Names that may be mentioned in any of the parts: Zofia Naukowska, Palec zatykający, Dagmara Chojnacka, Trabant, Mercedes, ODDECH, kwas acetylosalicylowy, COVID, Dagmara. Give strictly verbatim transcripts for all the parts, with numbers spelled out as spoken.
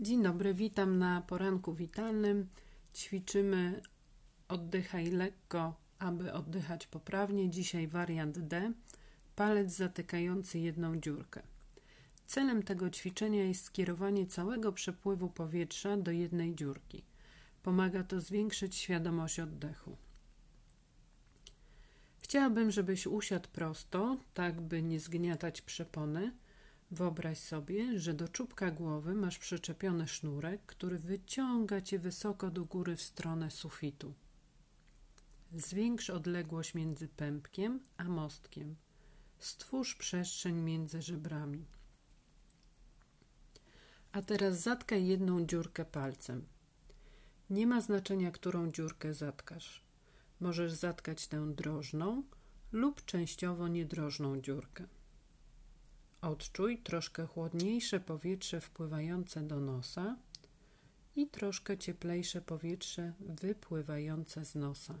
Dzień dobry, witam na poranku witalnym. Ćwiczymy oddychaj lekko, aby oddychać poprawnie. Dzisiaj wariant D, palec zatykający jedną dziurkę. Celem tego ćwiczenia jest skierowanie całego przepływu powietrza do jednej dziurki. Pomaga to zwiększyć świadomość oddechu. Chciałabym, żebyś usiadł prosto, tak by nie zgniatać przepony. Wyobraź sobie, że do czubka głowy masz przyczepiony sznurek, który wyciąga cię wysoko do góry w stronę sufitu. Zwiększ odległość między pępkiem a mostkiem. Stwórz przestrzeń między żebrami. A teraz zatkaj jedną dziurkę palcem. Nie ma znaczenia, którą dziurkę zatkasz. Możesz zatkać tę drożną lub częściowo niedrożną dziurkę. Odczuj troszkę chłodniejsze powietrze wpływające do nosa i troszkę cieplejsze powietrze wypływające z nosa.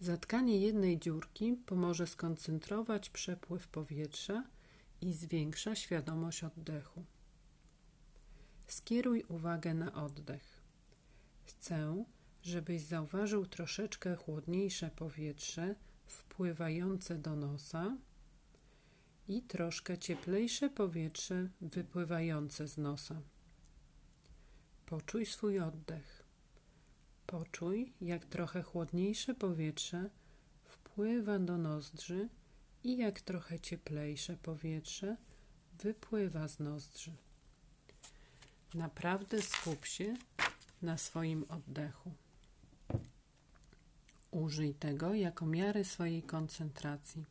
Zatkanie jednej dziurki pomoże skoncentrować przepływ powietrza i zwiększa świadomość oddechu. Skieruj uwagę na oddech. Chcę, żebyś zauważył troszeczkę chłodniejsze powietrze wpływające do nosa i troszkę cieplejsze powietrze wypływające z nosa. Poczuj swój oddech. Poczuj, jak trochę chłodniejsze powietrze wpływa do nozdrzy i jak trochę cieplejsze powietrze wypływa z nozdrzy. Naprawdę skup się na swoim oddechu. Użyj tego jako miary swojej koncentracji.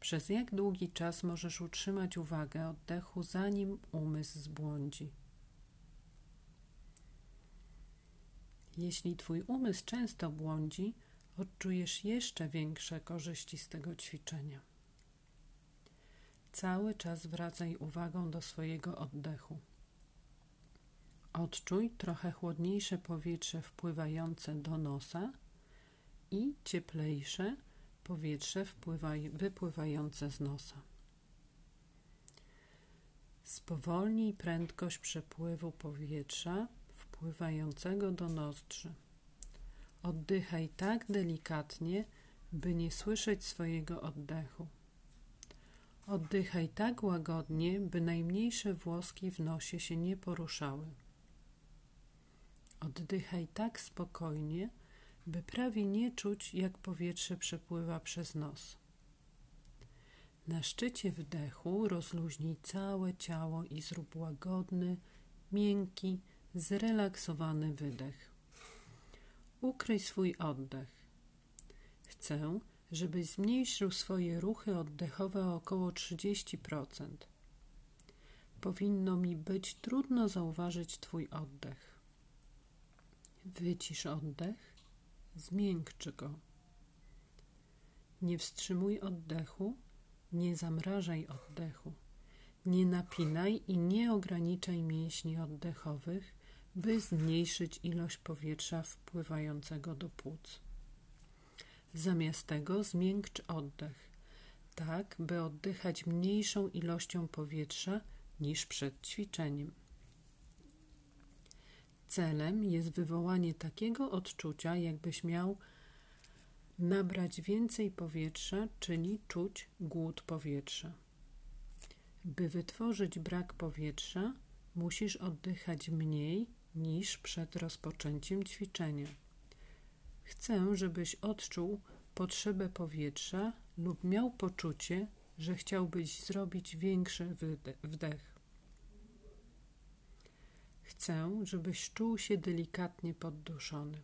Przez jak długi czas możesz utrzymać uwagę oddechu, zanim umysł zbłądzi? Jeśli twój umysł często błądzi, odczujesz jeszcze większe korzyści z tego ćwiczenia. Cały czas wracaj uwagą do swojego oddechu. Odczuj trochę chłodniejsze powietrze wpływające do nosa i cieplejsze powietrze wpływa, wypływające z nosa. Spowolnij prędkość przepływu powietrza wpływającego do nozdrzy. Oddychaj tak delikatnie, by nie słyszeć swojego oddechu. Oddychaj tak łagodnie, by najmniejsze włoski w nosie się nie poruszały. Oddychaj tak spokojnie, by prawie nie czuć, jak powietrze przepływa przez nos. Na szczycie wdechu rozluźnij całe ciało i zrób łagodny, miękki, zrelaksowany wydech. Ukryj swój oddech. Chcę, żebyś zmniejszył swoje ruchy oddechowe o około trzydzieści procent. Powinno mi być trudno zauważyć twój oddech. Wycisz oddech. Zmiękcz go. Nie wstrzymuj oddechu, nie zamrażaj oddechu, nie napinaj i nie ograniczaj mięśni oddechowych, by zmniejszyć ilość powietrza wpływającego do płuc. Zamiast tego zmiękcz oddech, tak by oddychać mniejszą ilością powietrza niż przed ćwiczeniem. Celem jest wywołanie takiego odczucia, jakbyś miał nabrać więcej powietrza, czyli czuć głód powietrza. By wytworzyć brak powietrza, musisz oddychać mniej niż przed rozpoczęciem ćwiczenia. Chcę, żebyś odczuł potrzebę powietrza lub miał poczucie, że chciałbyś zrobić większy wdech. Chcę, żebyś czuł się delikatnie podduszony.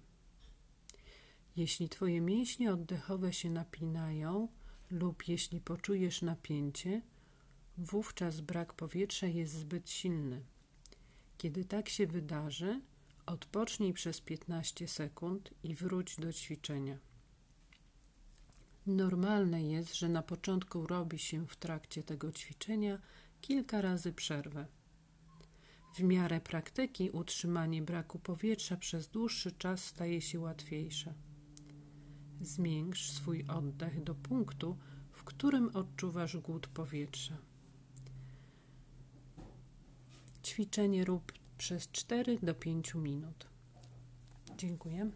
Jeśli twoje mięśnie oddechowe się napinają lub jeśli poczujesz napięcie, wówczas brak powietrza jest zbyt silny. Kiedy tak się wydarzy, odpocznij przez piętnaście sekund i wróć do ćwiczenia. Normalne jest, że na początku robi się w trakcie tego ćwiczenia kilka razy przerwę. W miarę praktyki utrzymanie braku powietrza przez dłuższy czas staje się łatwiejsze. Zmiękcz swój oddech do punktu, w którym odczuwasz głód powietrza. Ćwiczenie rób przez cztery do pięciu minut. Dziękuję.